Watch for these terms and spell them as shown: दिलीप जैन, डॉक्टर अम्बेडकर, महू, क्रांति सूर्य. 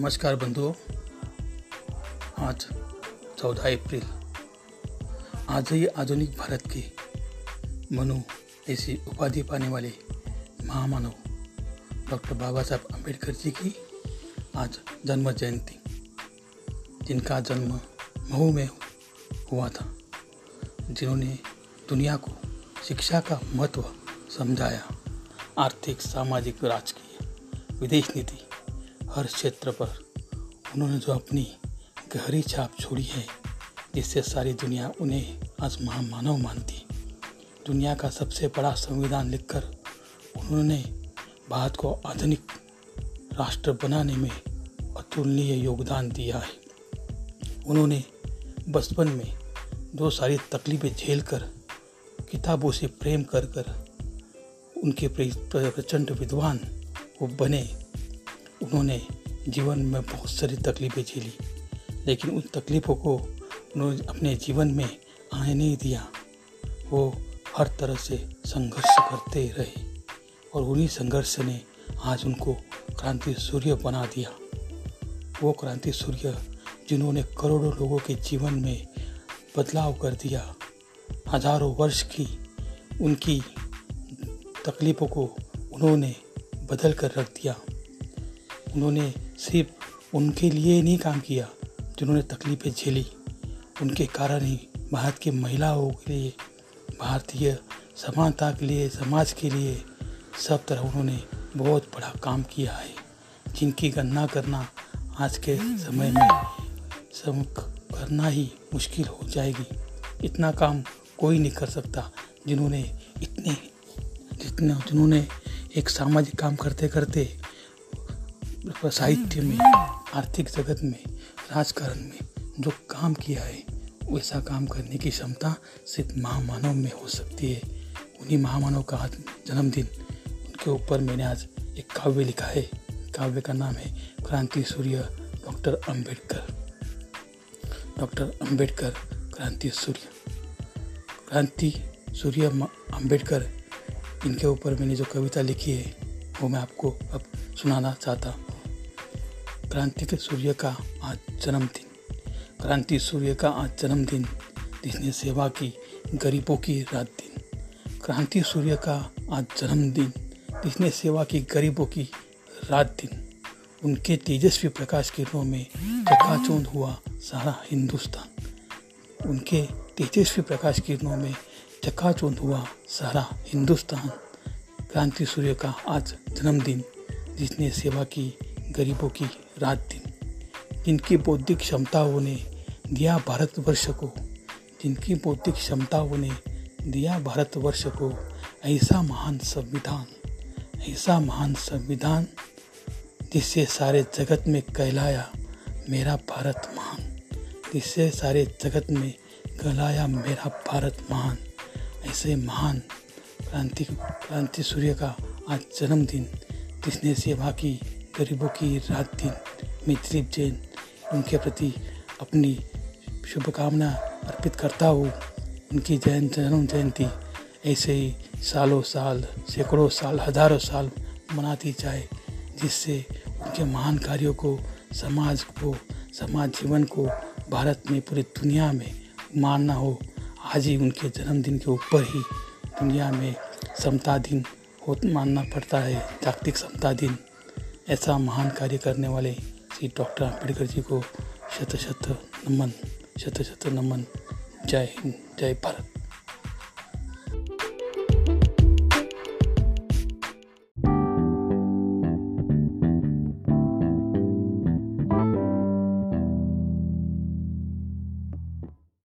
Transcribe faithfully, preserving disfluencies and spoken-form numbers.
नमस्कार बंधुओं, आज चौदह अप्रैल आजही आधुनिक भारत की मनु ऐसी उपाधि पाने वाले महामानव डॉक्टर बाबा साहब अम्बेडकर जी की आज जन्म जयंती, जिनका जन्म महू में हुआ था, जिन्होंने दुनिया को शिक्षा का महत्व समझाया। आर्थिक, सामाजिक, राजकीय, विदेश नीति हर क्षेत्र पर उन्होंने जो अपनी गहरी छाप छोड़ी है, जिससे सारी दुनिया उन्हें आज महामानव मानती। दुनिया का सबसे बड़ा संविधान लिखकर उन्होंने भारत को आधुनिक राष्ट्र बनाने में अतुलनीय योगदान दिया है। उन्होंने बचपन में जो सारी तकलीफें झेलकर, किताबों से प्रेम कर कर उनके प्रचंड विद्वान वो बने। उन्होंने जीवन में बहुत सारी तकलीफ़ें झेली, लेकिन उन तकलीफ़ों को उन्होंने अपने जीवन में आने नहीं दिया। वो हर तरह से संघर्ष करते रहे और उन्हीं संघर्ष ने आज उनको क्रांति सूर्य बना दिया। वो क्रांति सूर्य जिन्होंने करोड़ों लोगों के जीवन में बदलाव कर दिया। हजारों वर्ष की उनकी तकलीफ़ों को उन्होंने बदल कर रख दिया। उन्होंने सिर्फ उनके लिए नहीं काम किया जिन्होंने तकलीफ़ें झेली, उनके कारण ही भारत की महिलाओं के लिए, भारतीय समानता के लिए, समाज के लिए सब तरह उन्होंने बहुत बड़ा काम किया है, जिनकी गणना करना आज के समय में सब करना ही मुश्किल हो जाएगी। इतना काम कोई नहीं कर सकता जिन्होंने इतने जितना जिन्होंने एक सामाजिक काम करते करते साहित्य में, आर्थिक जगत में, राजकारण में जो काम किया है, वैसा काम करने की क्षमता सिर्फ महामानव में हो सकती है। उन्हीं महामानव का आज जन्मदिन, उनके ऊपर मैंने आज एक काव्य लिखा है। काव्य का नाम है क्रांति सूर्य डॉक्टर अम्बेडकर। डॉक्टर अम्बेडकर क्रांति सूर्य, क्रांति सूर्य अम्बेडकर, इनके ऊपर मैंने जो कविता लिखी है वो मैं आपको अब सुनाना चाहता हूँ। क्रांति के सूर्य का आज जन्मदिन, क्रांति सूर्य का आज जन्मदिन, जिसने सेवा की गरीबों की रात दिन। क्रांति सूर्य का आज जन्मदिन, जिसने सेवा की गरीबों की रात दिन। उनके तेजस्वी प्रकाश किरणों में चकाचौंध हुआ सारा हिंदुस्तान। उनके तेजस्वी प्रकाश किरणों में चकाचौंध हुआ सारा हिंदुस्तान। क्रांति सूर्य का आज जन्मदिन, जिसने सेवा की गरीबों की रात दिन। जिनकी बौद्धिक क्षमताओं ने दिया भारतवर्ष को, जिनकी बौद्धिक क्षमताओं ने दिया भारतवर्ष को ऐसा महान संविधान, ऐसा महान संविधान, जिससे सारे जगत में कहलाया मेरा भारत महान, जिससे सारे जगत में कहलाया मेरा भारत महान। ऐसे महान क्रांति क्रांति सूर्य का आज जन्मदिन, जिसने सेवा की गरीबों की रात दिन। मैं दिलीप जैन उनके प्रति अपनी शुभकामना अर्पित करता हूँ। उनकी जयं जन्म जयंती ऐसे ही सालों साल, सैकड़ों साल, हजारों साल मनाती जाए, जिससे उनके महान कार्यों को, समाज को, समाज जीवन को भारत में, पूरी दुनिया में मानना हो। आज ही उनके जन्मदिन के ऊपर ही दुनिया में समता दिन मानना पड़ता है, जागतिक समता दिन। ऐसा महान कार्य करने वाले श्री डॉक्टर अम्बेडकर जी को शत शत नमन, शत शत नमन। जय हिंद, जय भारत।